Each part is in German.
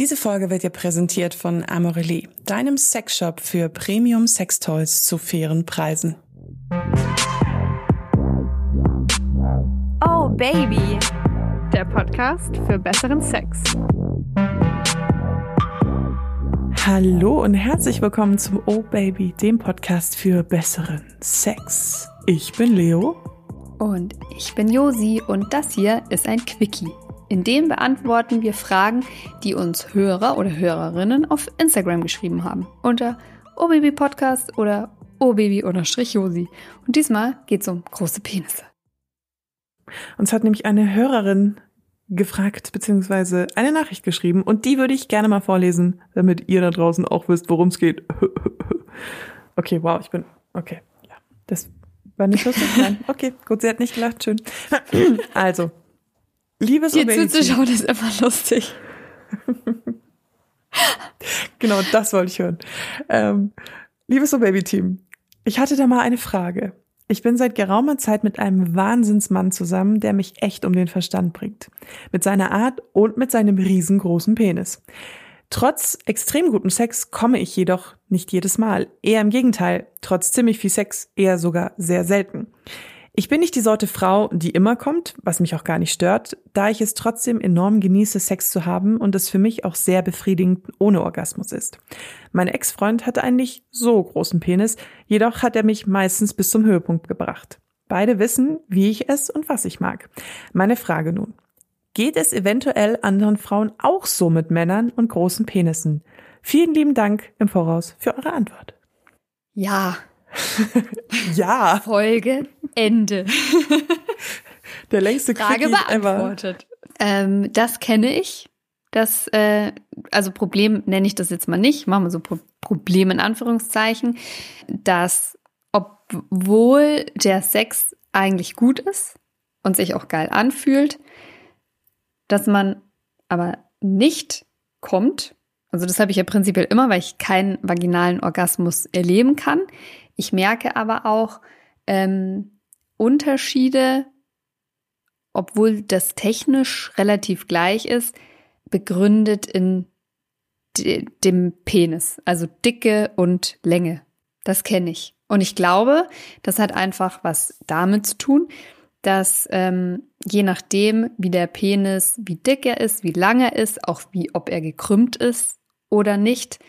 Diese Folge wird dir präsentiert von Amorelie, deinem Sexshop für Premium-Sextoys zu fairen Preisen. Oh Baby, der Podcast für besseren Sex. Hallo und herzlich willkommen zum Oh Baby, dem Podcast für besseren Sex. Ich bin Leo. Und ich bin Josi und das hier ist ein Quickie. In dem beantworten wir Fragen, die uns Hörer oder Hörerinnen auf Instagram geschrieben haben. Unter ohbabypodcast oder ohbaby_josi. Und diesmal geht es um große Penisse. Uns hat nämlich eine Hörerin gefragt bzw. eine Nachricht geschrieben und die würde ich gerne mal vorlesen, damit ihr da draußen auch wisst, worum es geht. Okay, wow, okay, ja, das war nicht lustig. Nein, okay, gut, sie hat nicht gelacht, schön. Also, liebes dir zuzuschauen ist immer lustig. Genau, das wollte ich hören. Liebes Oh-Baby-Team, ich hatte da mal eine Frage. Ich bin seit geraumer Zeit mit einem Wahnsinnsmann zusammen, der mich echt um den Verstand bringt. Mit seiner Art und mit seinem riesengroßen Penis. Trotz extrem gutem Sex komme ich jedoch nicht jedes Mal. Eher im Gegenteil, trotz ziemlich viel Sex eher sogar sehr selten. Ich bin nicht die Sorte Frau, die immer kommt, was mich auch gar nicht stört, da ich es trotzdem enorm genieße, Sex zu haben und es für mich auch sehr befriedigend ohne Orgasmus ist. Mein Ex-Freund hatte einen nicht so großen Penis, jedoch hat er mich meistens bis zum Höhepunkt gebracht. Beide wissen, wie ich es und was ich mag. Meine Frage nun: Geht es eventuell anderen Frauen auch so mit Männern und großen Penissen? Vielen lieben Dank im Voraus für eure Antwort. Ja. Ja. Folge Ende. Der längste Frage beantwortet. Das kenne ich. Das, also Problem nenne ich das jetzt mal nicht. Machen wir so Problem in Anführungszeichen. Dass, obwohl der Sex eigentlich gut ist und sich auch geil anfühlt, dass man aber nicht kommt. Also das habe ich ja prinzipiell immer, weil ich keinen vaginalen Orgasmus erleben kann. Ich merke aber auch Unterschiede, obwohl das technisch relativ gleich ist, begründet in dem Penis, also Dicke und Länge. Das kenne ich. Und ich glaube, das hat einfach was damit zu tun, dass je nachdem, wie der Penis, wie dick er ist, wie lang er ist, auch wie ob er gekrümmt ist oder nicht,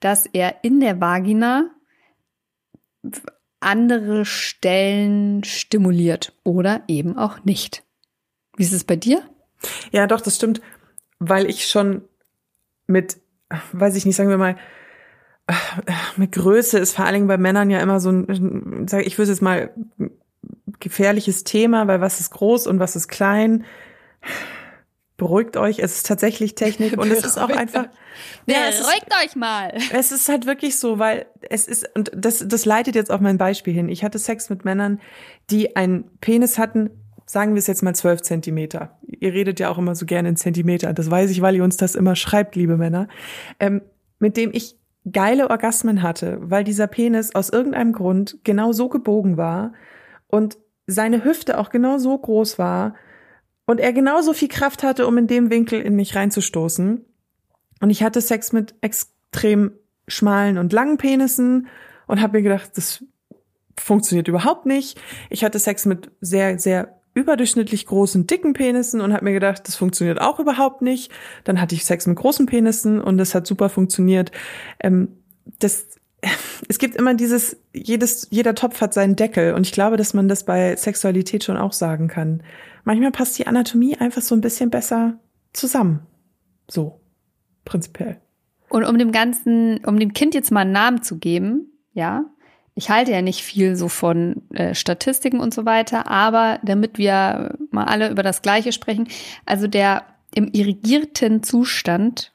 dass er in der Vagina andere Stellen stimuliert oder eben auch nicht. Wie ist es bei dir? Ja, doch, das stimmt, weil ich schon mit, weiß ich nicht, sagen wir mal, mit Größe ist vor allen Dingen bei Männern ja immer so ein, ich würde jetzt mal, gefährliches Thema, weil was ist groß und was ist klein? Beruhigt euch, es ist tatsächlich Technik und es ist auch einfach. Ja, beruhigt euch mal. Es ist halt wirklich so, weil es ist, und das leitet jetzt auf mein Beispiel hin. Ich hatte Sex mit Männern, die einen Penis hatten, sagen wir es jetzt mal 12 Zentimeter. Ihr redet ja auch immer so gerne in Zentimeter. Das weiß ich, weil ihr uns das immer schreibt, liebe Männer. Mit dem ich geile Orgasmen hatte, weil dieser Penis aus irgendeinem Grund genau so gebogen war und seine Hüfte auch genau so groß war. Und er genauso viel Kraft hatte, um in dem Winkel in mich reinzustoßen. Und ich hatte Sex mit extrem schmalen und langen Penissen und habe mir gedacht, das funktioniert überhaupt nicht. Ich hatte Sex mit sehr, sehr überdurchschnittlich großen, dicken Penissen und habe mir gedacht, das funktioniert auch überhaupt nicht. Dann hatte ich Sex mit großen Penissen und das hat super funktioniert. Es gibt immer dieses, jeder Topf hat seinen Deckel und ich glaube, dass man das bei Sexualität schon auch sagen kann. Manchmal passt die Anatomie einfach so ein bisschen besser zusammen. So, prinzipiell. Und um dem Kind jetzt mal einen Namen zu geben, ja, ich halte ja nicht viel so von Statistiken und so weiter, aber damit wir mal alle über das Gleiche sprechen, also der im irrigierten Zustand,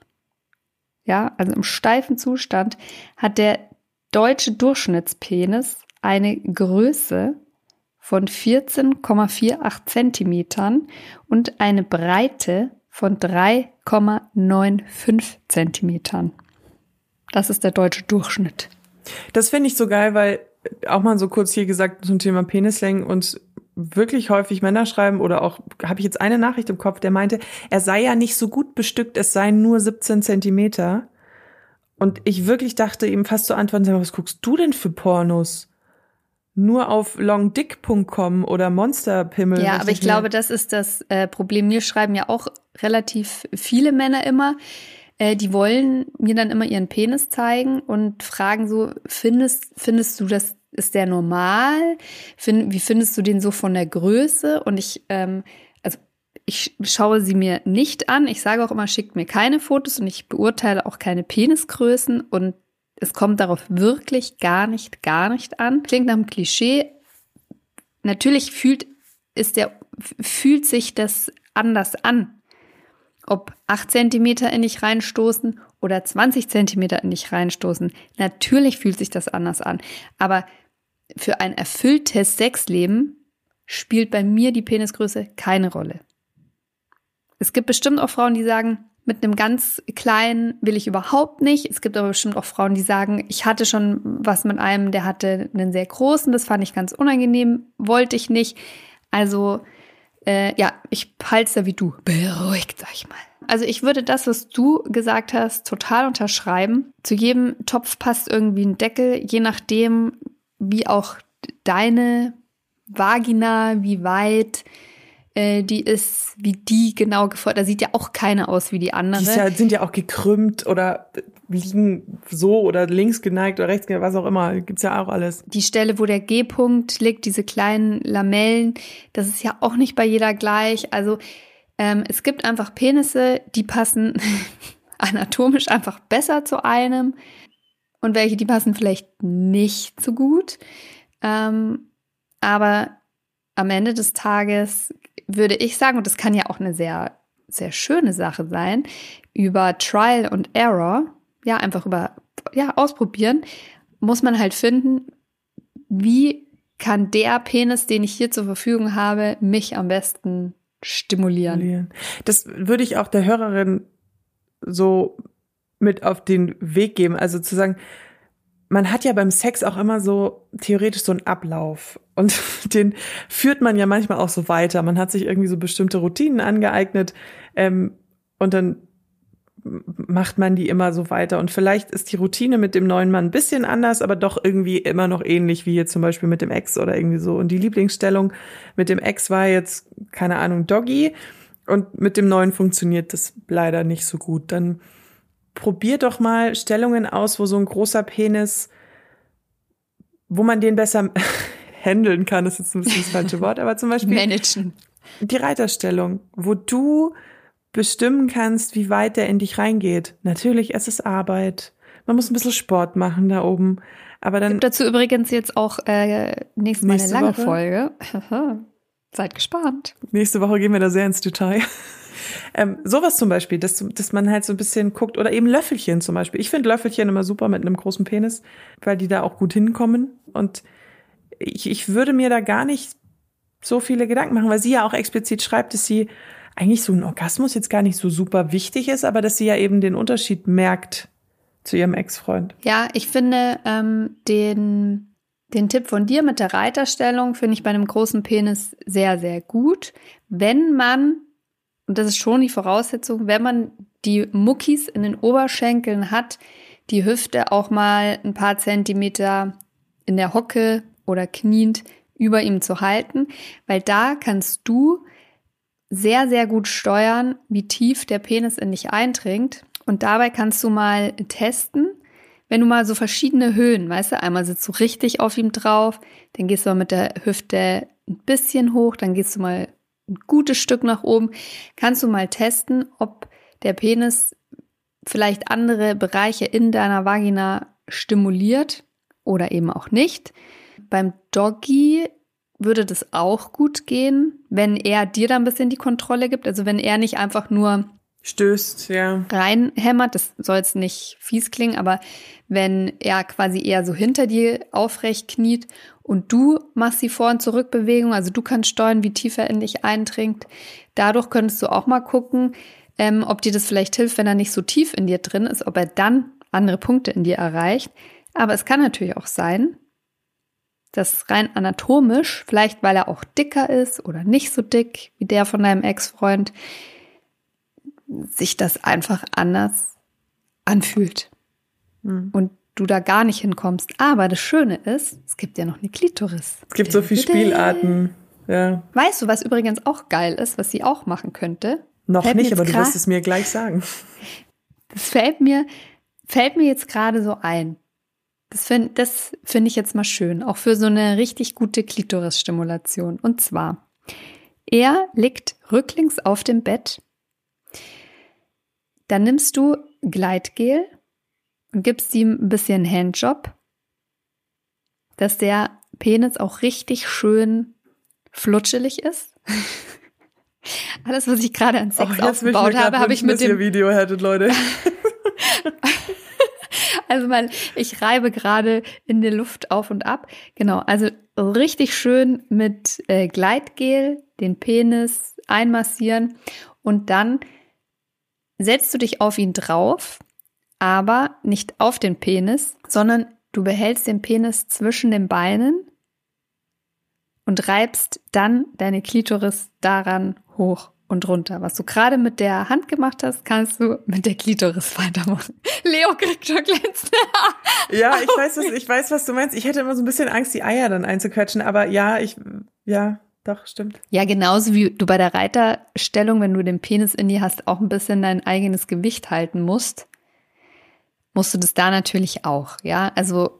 ja, also im steifen Zustand, hat der deutsche Durchschnittspenis eine Größe von 14,48 Zentimetern und eine Breite von 3,95 Zentimetern. Das ist der deutsche Durchschnitt. Das finde ich so geil, weil auch mal so kurz hier gesagt zum Thema Penislängen und wirklich häufig Männer schreiben oder auch, habe ich jetzt eine Nachricht im Kopf, der meinte, er sei ja nicht so gut bestückt, es seien nur 17 Zentimeter. Und ich wirklich dachte, ihm fast zu antworten, was guckst du denn für Pornos? Nur auf longdick.com oder Monsterpimmel. Ja, aber ich glaube, das ist das Problem. Mir schreiben ja auch relativ viele Männer immer. Die wollen mir dann immer ihren Penis zeigen und fragen so, findest du das, ist der normal? Wie findest du den so von der Größe? Und ich schaue sie mir nicht an. Ich sage auch immer, schickt mir keine Fotos und ich beurteile auch keine Penisgrößen. Und es kommt darauf wirklich gar nicht an. Klingt nach einem Klischee. Natürlich fühlt sich das anders an. Ob 8 cm in dich reinstoßen oder 20 cm in dich reinstoßen. Natürlich fühlt sich das anders an. Aber für ein erfülltes Sexleben spielt bei mir die Penisgröße keine Rolle. Es gibt bestimmt auch Frauen, die sagen, mit einem ganz kleinen will ich überhaupt nicht. Es gibt aber bestimmt auch Frauen, die sagen, ich hatte schon was mit einem, der hatte einen sehr großen, das fand ich ganz unangenehm, wollte ich nicht. Also ich halte da wie du. Beruhigt euch mal. Also ich würde das, was du gesagt hast, total unterschreiben. Zu jedem Topf passt irgendwie ein Deckel, je nachdem, wie auch deine Vagina, wie weit die ist, wie die genau gefordert. Da sieht ja auch keine aus wie die andere. Die sind ja auch gekrümmt oder liegen so oder links geneigt oder rechts geneigt, was auch immer. Gibt's ja auch alles. Die Stelle, wo der G-Punkt liegt, diese kleinen Lamellen, das ist ja auch nicht bei jeder gleich. Also es gibt einfach Penisse, die passen anatomisch einfach besser zu einem und welche, die passen vielleicht nicht so gut. Aber am Ende des Tages würde ich sagen, und das kann ja auch eine sehr, sehr schöne Sache sein, über Trial und Error, ja, einfach ausprobieren, muss man halt finden, wie kann der Penis, den ich hier zur Verfügung habe, mich am besten stimulieren. Das würde ich auch der Hörerin so mit auf den Weg geben, also zu sagen, man hat ja beim Sex auch immer so theoretisch so einen Ablauf und den führt man ja manchmal auch so weiter. Man hat sich irgendwie so bestimmte Routinen angeeignet und dann macht man die immer so weiter. Und vielleicht ist die Routine mit dem neuen Mann ein bisschen anders, aber doch irgendwie immer noch ähnlich wie jetzt zum Beispiel mit dem Ex oder irgendwie so. Und die Lieblingsstellung mit dem Ex war jetzt, keine Ahnung, Doggy und mit dem neuen funktioniert das leider nicht so gut. Dann probier doch mal Stellungen aus, wo so ein großer Penis, wo man den besser handeln kann, das ist jetzt ein bisschen das falsche Wort, aber zum Beispiel managen. Die Reiterstellung, wo du bestimmen kannst, wie weit der in dich reingeht. Natürlich, es ist Arbeit. Man muss ein bisschen Sport machen da oben. Aber dann gibt dazu übrigens jetzt auch nächste Mal eine lange Folge. Seid gespannt. Nächste Woche gehen wir da sehr ins Detail. Sowas zum Beispiel, dass man halt so ein bisschen guckt oder eben Löffelchen zum Beispiel. Ich finde Löffelchen immer super mit einem großen Penis, weil die da auch gut hinkommen und ich würde mir da gar nicht so viele Gedanken machen, weil sie ja auch explizit schreibt, dass sie eigentlich so ein Orgasmus jetzt gar nicht so super wichtig ist, aber dass sie ja eben den Unterschied merkt zu ihrem Ex-Freund. Ja, ich finde den Tipp von dir mit der Reiterstellung finde ich bei einem großen Penis sehr, sehr gut, wenn man, und das ist schon die Voraussetzung, wenn man die Muckis in den Oberschenkeln hat, die Hüfte auch mal ein paar Zentimeter in der Hocke oder kniend über ihm zu halten, weil da kannst du sehr, sehr gut steuern, wie tief der Penis in dich eindringt. Und dabei kannst du mal testen, wenn du mal so verschiedene Höhen, weißt du, einmal sitzt du richtig auf ihm drauf, dann gehst du mal mit der Hüfte ein bisschen hoch, dann gehst du mal ein gutes Stück nach oben, kannst du mal testen, ob der Penis vielleicht andere Bereiche in deiner Vagina stimuliert oder eben auch nicht. Beim Doggy würde das auch gut gehen, wenn er dir da ein bisschen die Kontrolle gibt, also wenn er nicht einfach nur stößt, ja, reinhämmert, das soll jetzt nicht fies klingen, aber wenn er quasi eher so hinter dir aufrecht kniet und du machst die Vor- und Zurückbewegung, also du kannst steuern, wie tief er in dich eindringt, dadurch könntest du auch mal gucken, ob dir das vielleicht hilft, wenn er nicht so tief in dir drin ist, ob er dann andere Punkte in dir erreicht, aber es kann natürlich auch sein, dass rein anatomisch, vielleicht weil er auch dicker ist oder nicht so dick wie der von deinem Ex-Freund, sich das einfach anders anfühlt. Mhm. Und du da gar nicht hinkommst. Aber das Schöne ist, es gibt ja noch eine Klitoris. Es gibt so viele Spielarten. Ja. Weißt du, was übrigens auch geil ist, was sie auch machen könnte? Noch fällt nicht, aber du wirst es mir gleich sagen. Das fällt mir jetzt gerade so ein. Das find ich jetzt mal schön, auch für so eine richtig gute Klitorisstimulation. Und zwar, er liegt rücklings auf dem Bett. Dann nimmst du Gleitgel und gibst ihm ein bisschen Handjob, dass der Penis auch richtig schön flutschelig ist. Alles, was ich gerade an Sex aufgebaut habe, habe ich mit dem Video hättet, Leute. Also ich reibe gerade in der Luft auf und ab. Genau, also richtig schön mit Gleitgel den Penis einmassieren und dann setzt du dich auf ihn drauf, aber nicht auf den Penis, sondern du behältst den Penis zwischen den Beinen und reibst dann deine Klitoris daran hoch und runter. Was du gerade mit der Hand gemacht hast, kannst du mit der Klitoris weitermachen. Leo kriegt schon glänzende Haare. Ja, ich weiß, was du meinst. Ich hätte immer so ein bisschen Angst, die Eier dann einzuquetschen, aber doch, stimmt. Ja, genauso wie du bei der Reiterstellung, wenn du den Penis in dir hast, auch ein bisschen dein eigenes Gewicht halten musst du das da natürlich auch, ja? Also,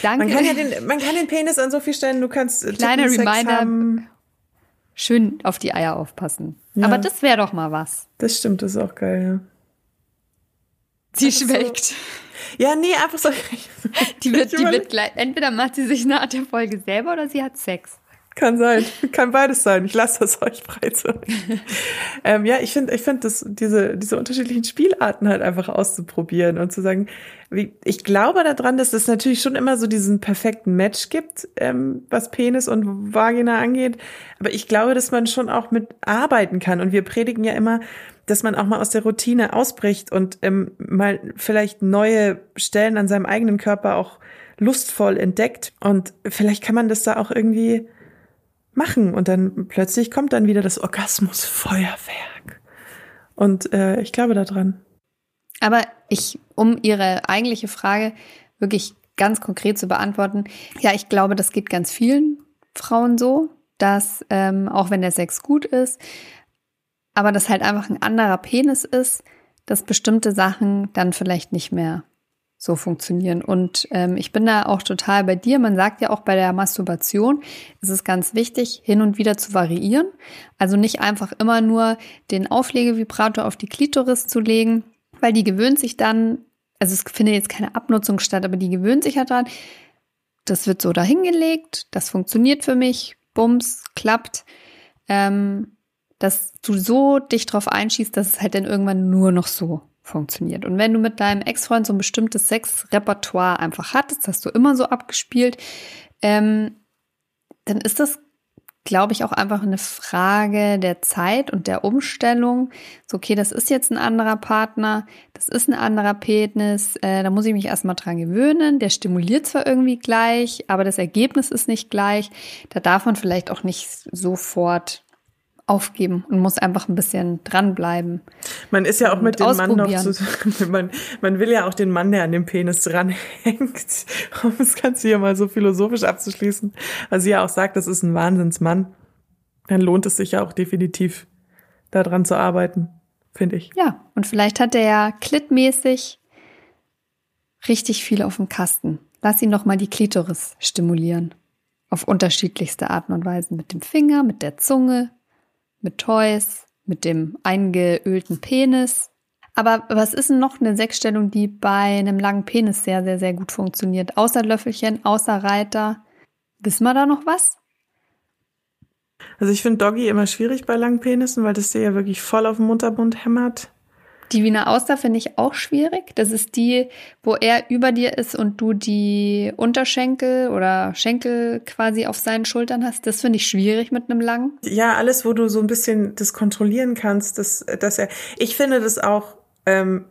danke. Man kann den Penis an so viel stellen, du kannst kleiner Reminder haben. Schön auf die Eier aufpassen. Ja. Aber das wäre doch mal was. Das stimmt, das ist auch geil, ja. Sie einfach schwelgt. So. Ja, nee, einfach so. Die wird gleich, entweder macht sie sich nach der Folge selber oder sie hat Sex. Kann sein. Kann beides sein. Ich lasse das euch frei zu. Ich finde, diese unterschiedlichen Spielarten halt einfach auszuprobieren und zu sagen, ich glaube daran, dass es natürlich schon immer so diesen perfekten Match gibt, was Penis und Vagina angeht. Aber ich glaube, dass man schon auch mit arbeiten kann. Und wir predigen ja immer, dass man auch mal aus der Routine ausbricht und mal vielleicht neue Stellen an seinem eigenen Körper auch lustvoll entdeckt. Und vielleicht kann man das da auch irgendwie machen und dann plötzlich kommt dann wieder das Orgasmusfeuerwerk. Und ich glaube daran. Aber um Ihre eigentliche Frage wirklich ganz konkret zu beantworten, ja, ich glaube, das geht ganz vielen Frauen so, dass auch wenn der Sex gut ist, aber das halt einfach ein anderer Penis ist, dass bestimmte Sachen dann vielleicht nicht mehr so funktionieren. Und ich bin da auch total bei dir. Man sagt ja auch bei der Masturbation, ist es ganz wichtig, hin und wieder zu variieren. Also nicht einfach immer nur den Auflegevibrator auf die Klitoris zu legen, weil die gewöhnt sich dann, also es findet jetzt keine Abnutzung statt, aber die gewöhnt sich halt dran. Das wird so dahingelegt, das funktioniert für mich, bums, klappt. Dass du so dich drauf einschießt, dass es halt dann irgendwann nur noch so funktioniert. Und wenn du mit deinem Ex-Freund so ein bestimmtes Sexrepertoire einfach hattest, hast du immer so abgespielt, dann ist das, glaube ich, auch einfach eine Frage der Zeit und der Umstellung. So, okay, das ist jetzt ein anderer Partner, das ist ein anderer Penis, da muss ich mich erstmal dran gewöhnen. Der stimuliert zwar irgendwie gleich, aber das Ergebnis ist nicht gleich. Da darf man vielleicht auch nicht sofort aufgeben und muss einfach ein bisschen dranbleiben. Man ist ja auch mit dem Mann noch zusammen. Man will ja auch den Mann, der an dem Penis dranhängt, um das Ganze hier mal so philosophisch abzuschließen. Also ja auch sagt, das ist ein Wahnsinnsmann. Dann lohnt es sich ja auch definitiv, daran zu arbeiten, finde ich. Ja, und vielleicht hat er ja klittmäßig richtig viel auf dem Kasten. Lass ihn doch mal die Klitoris stimulieren. Auf unterschiedlichste Arten und Weisen. Mit dem Finger, mit der Zunge, mit Toys, mit dem eingeölten Penis. Aber was ist denn noch eine Sexstellung, die bei einem langen Penis sehr, sehr, sehr gut funktioniert? Außer Löffelchen, außer Reiter. Wissen wir da noch was? Also ich finde Doggy immer schwierig bei langen Penissen, weil das dir ja wirklich voll auf den Mutterbund hämmert. Die Wiener Auster finde ich auch schwierig. Das ist die, wo er über dir ist und du die Unterschenkel oder Schenkel quasi auf seinen Schultern hast. Das finde ich schwierig mit einem langen. Ja, alles, wo du so ein bisschen das kontrollieren kannst, dass er. Ich finde das auch,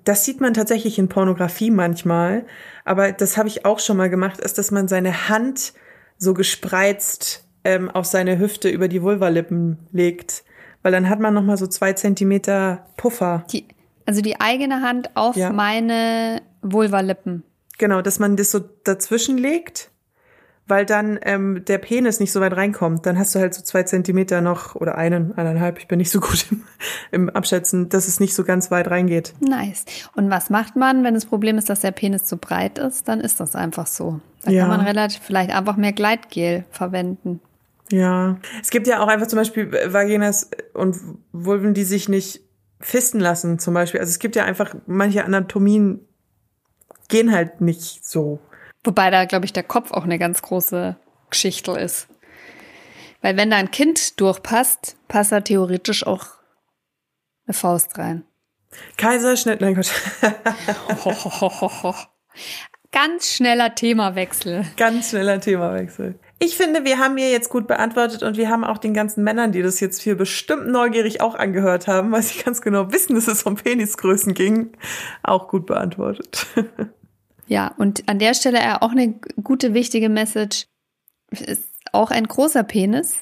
das sieht man tatsächlich in Pornografie manchmal, aber das habe ich auch schon mal gemacht, ist, dass man seine Hand so gespreizt auf seine Hüfte über die Vulvalippen legt. Weil dann hat man nochmal so 2 Zentimeter Puffer. Die eigene Hand auf meine Vulvalippen. Genau, dass man das so dazwischen legt, weil dann der Penis nicht so weit reinkommt. Dann hast du halt so 2 Zentimeter noch oder 1,5. Ich bin nicht so gut im Abschätzen, dass es nicht so ganz weit reingeht. Nice. Und was macht man, wenn das Problem ist, dass der Penis zu breit ist? Dann ist das einfach so. Dann kann man vielleicht einfach mehr Gleitgel verwenden. Ja. Es gibt ja auch einfach zum Beispiel Vaginas und Vulven, die sich nicht fisten lassen zum Beispiel. Also es gibt ja einfach manche Anatomien, gehen halt nicht so. Wobei da, glaube ich, der Kopf auch eine ganz große Geschichte ist. Weil wenn da ein Kind durchpasst, passt da theoretisch auch eine Faust rein. Kaiserschnitt, mein Gott. Ganz schneller Themawechsel. Ich finde, wir haben ihr jetzt gut beantwortet und wir haben auch den ganzen Männern, die das jetzt hier bestimmt neugierig auch angehört haben, weil sie ganz genau wissen, dass es um Penisgrößen ging, auch gut beantwortet. Ja, und an der Stelle auch eine gute, wichtige Message. Ist auch ein großer Penis,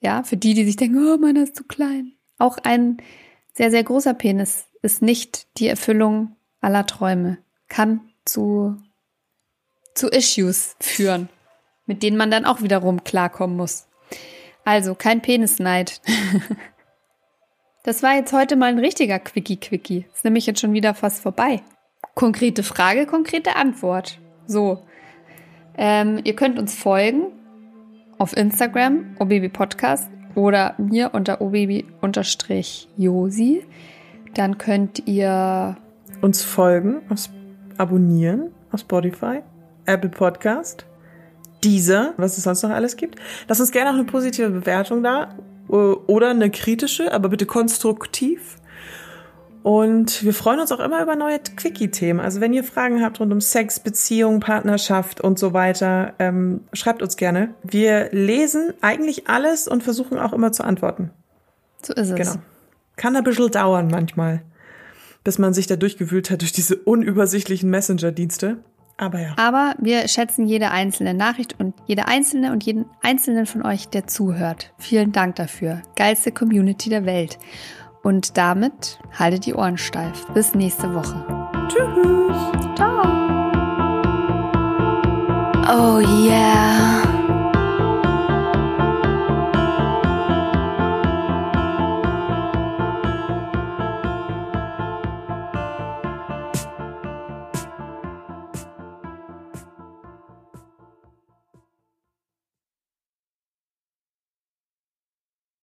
ja, für die sich denken, oh, meiner ist zu klein. Auch ein sehr, sehr großer Penis ist nicht die Erfüllung aller Träume. Kann zu Issues führen, mit denen man dann auch wiederum klarkommen muss. Also, kein Penisneid. Das war jetzt heute mal ein richtiger Quickie. Ist nämlich jetzt schon wieder fast vorbei. Konkrete Frage, konkrete Antwort. So, ihr könnt uns folgen auf Instagram, ohbabypodcast oder mir unter ohbaby_Josi. Dann könnt ihr uns folgen, abonnieren auf Spotify, Apple Podcast, Deezer, was es sonst noch alles gibt. Lasst uns gerne auch eine positive Bewertung da oder eine kritische, aber bitte konstruktiv. Und wir freuen uns auch immer über neue Quickie-Themen. Also wenn ihr Fragen habt rund um Sex, Beziehung, Partnerschaft und so weiter, schreibt uns gerne. Wir lesen eigentlich alles und versuchen auch immer zu antworten. So ist es. Genau. Kann ein bisschen dauern manchmal, bis man sich da durchgewühlt hat durch diese unübersichtlichen Messenger-Dienste. Aber ja. Aber wir schätzen jede einzelne Nachricht und jede einzelne und jeden einzelnen von euch, der zuhört. Vielen Dank dafür. Geilste Community der Welt. Und damit haltet die Ohren steif. Bis nächste Woche. Tschüss. Ciao. Oh yeah.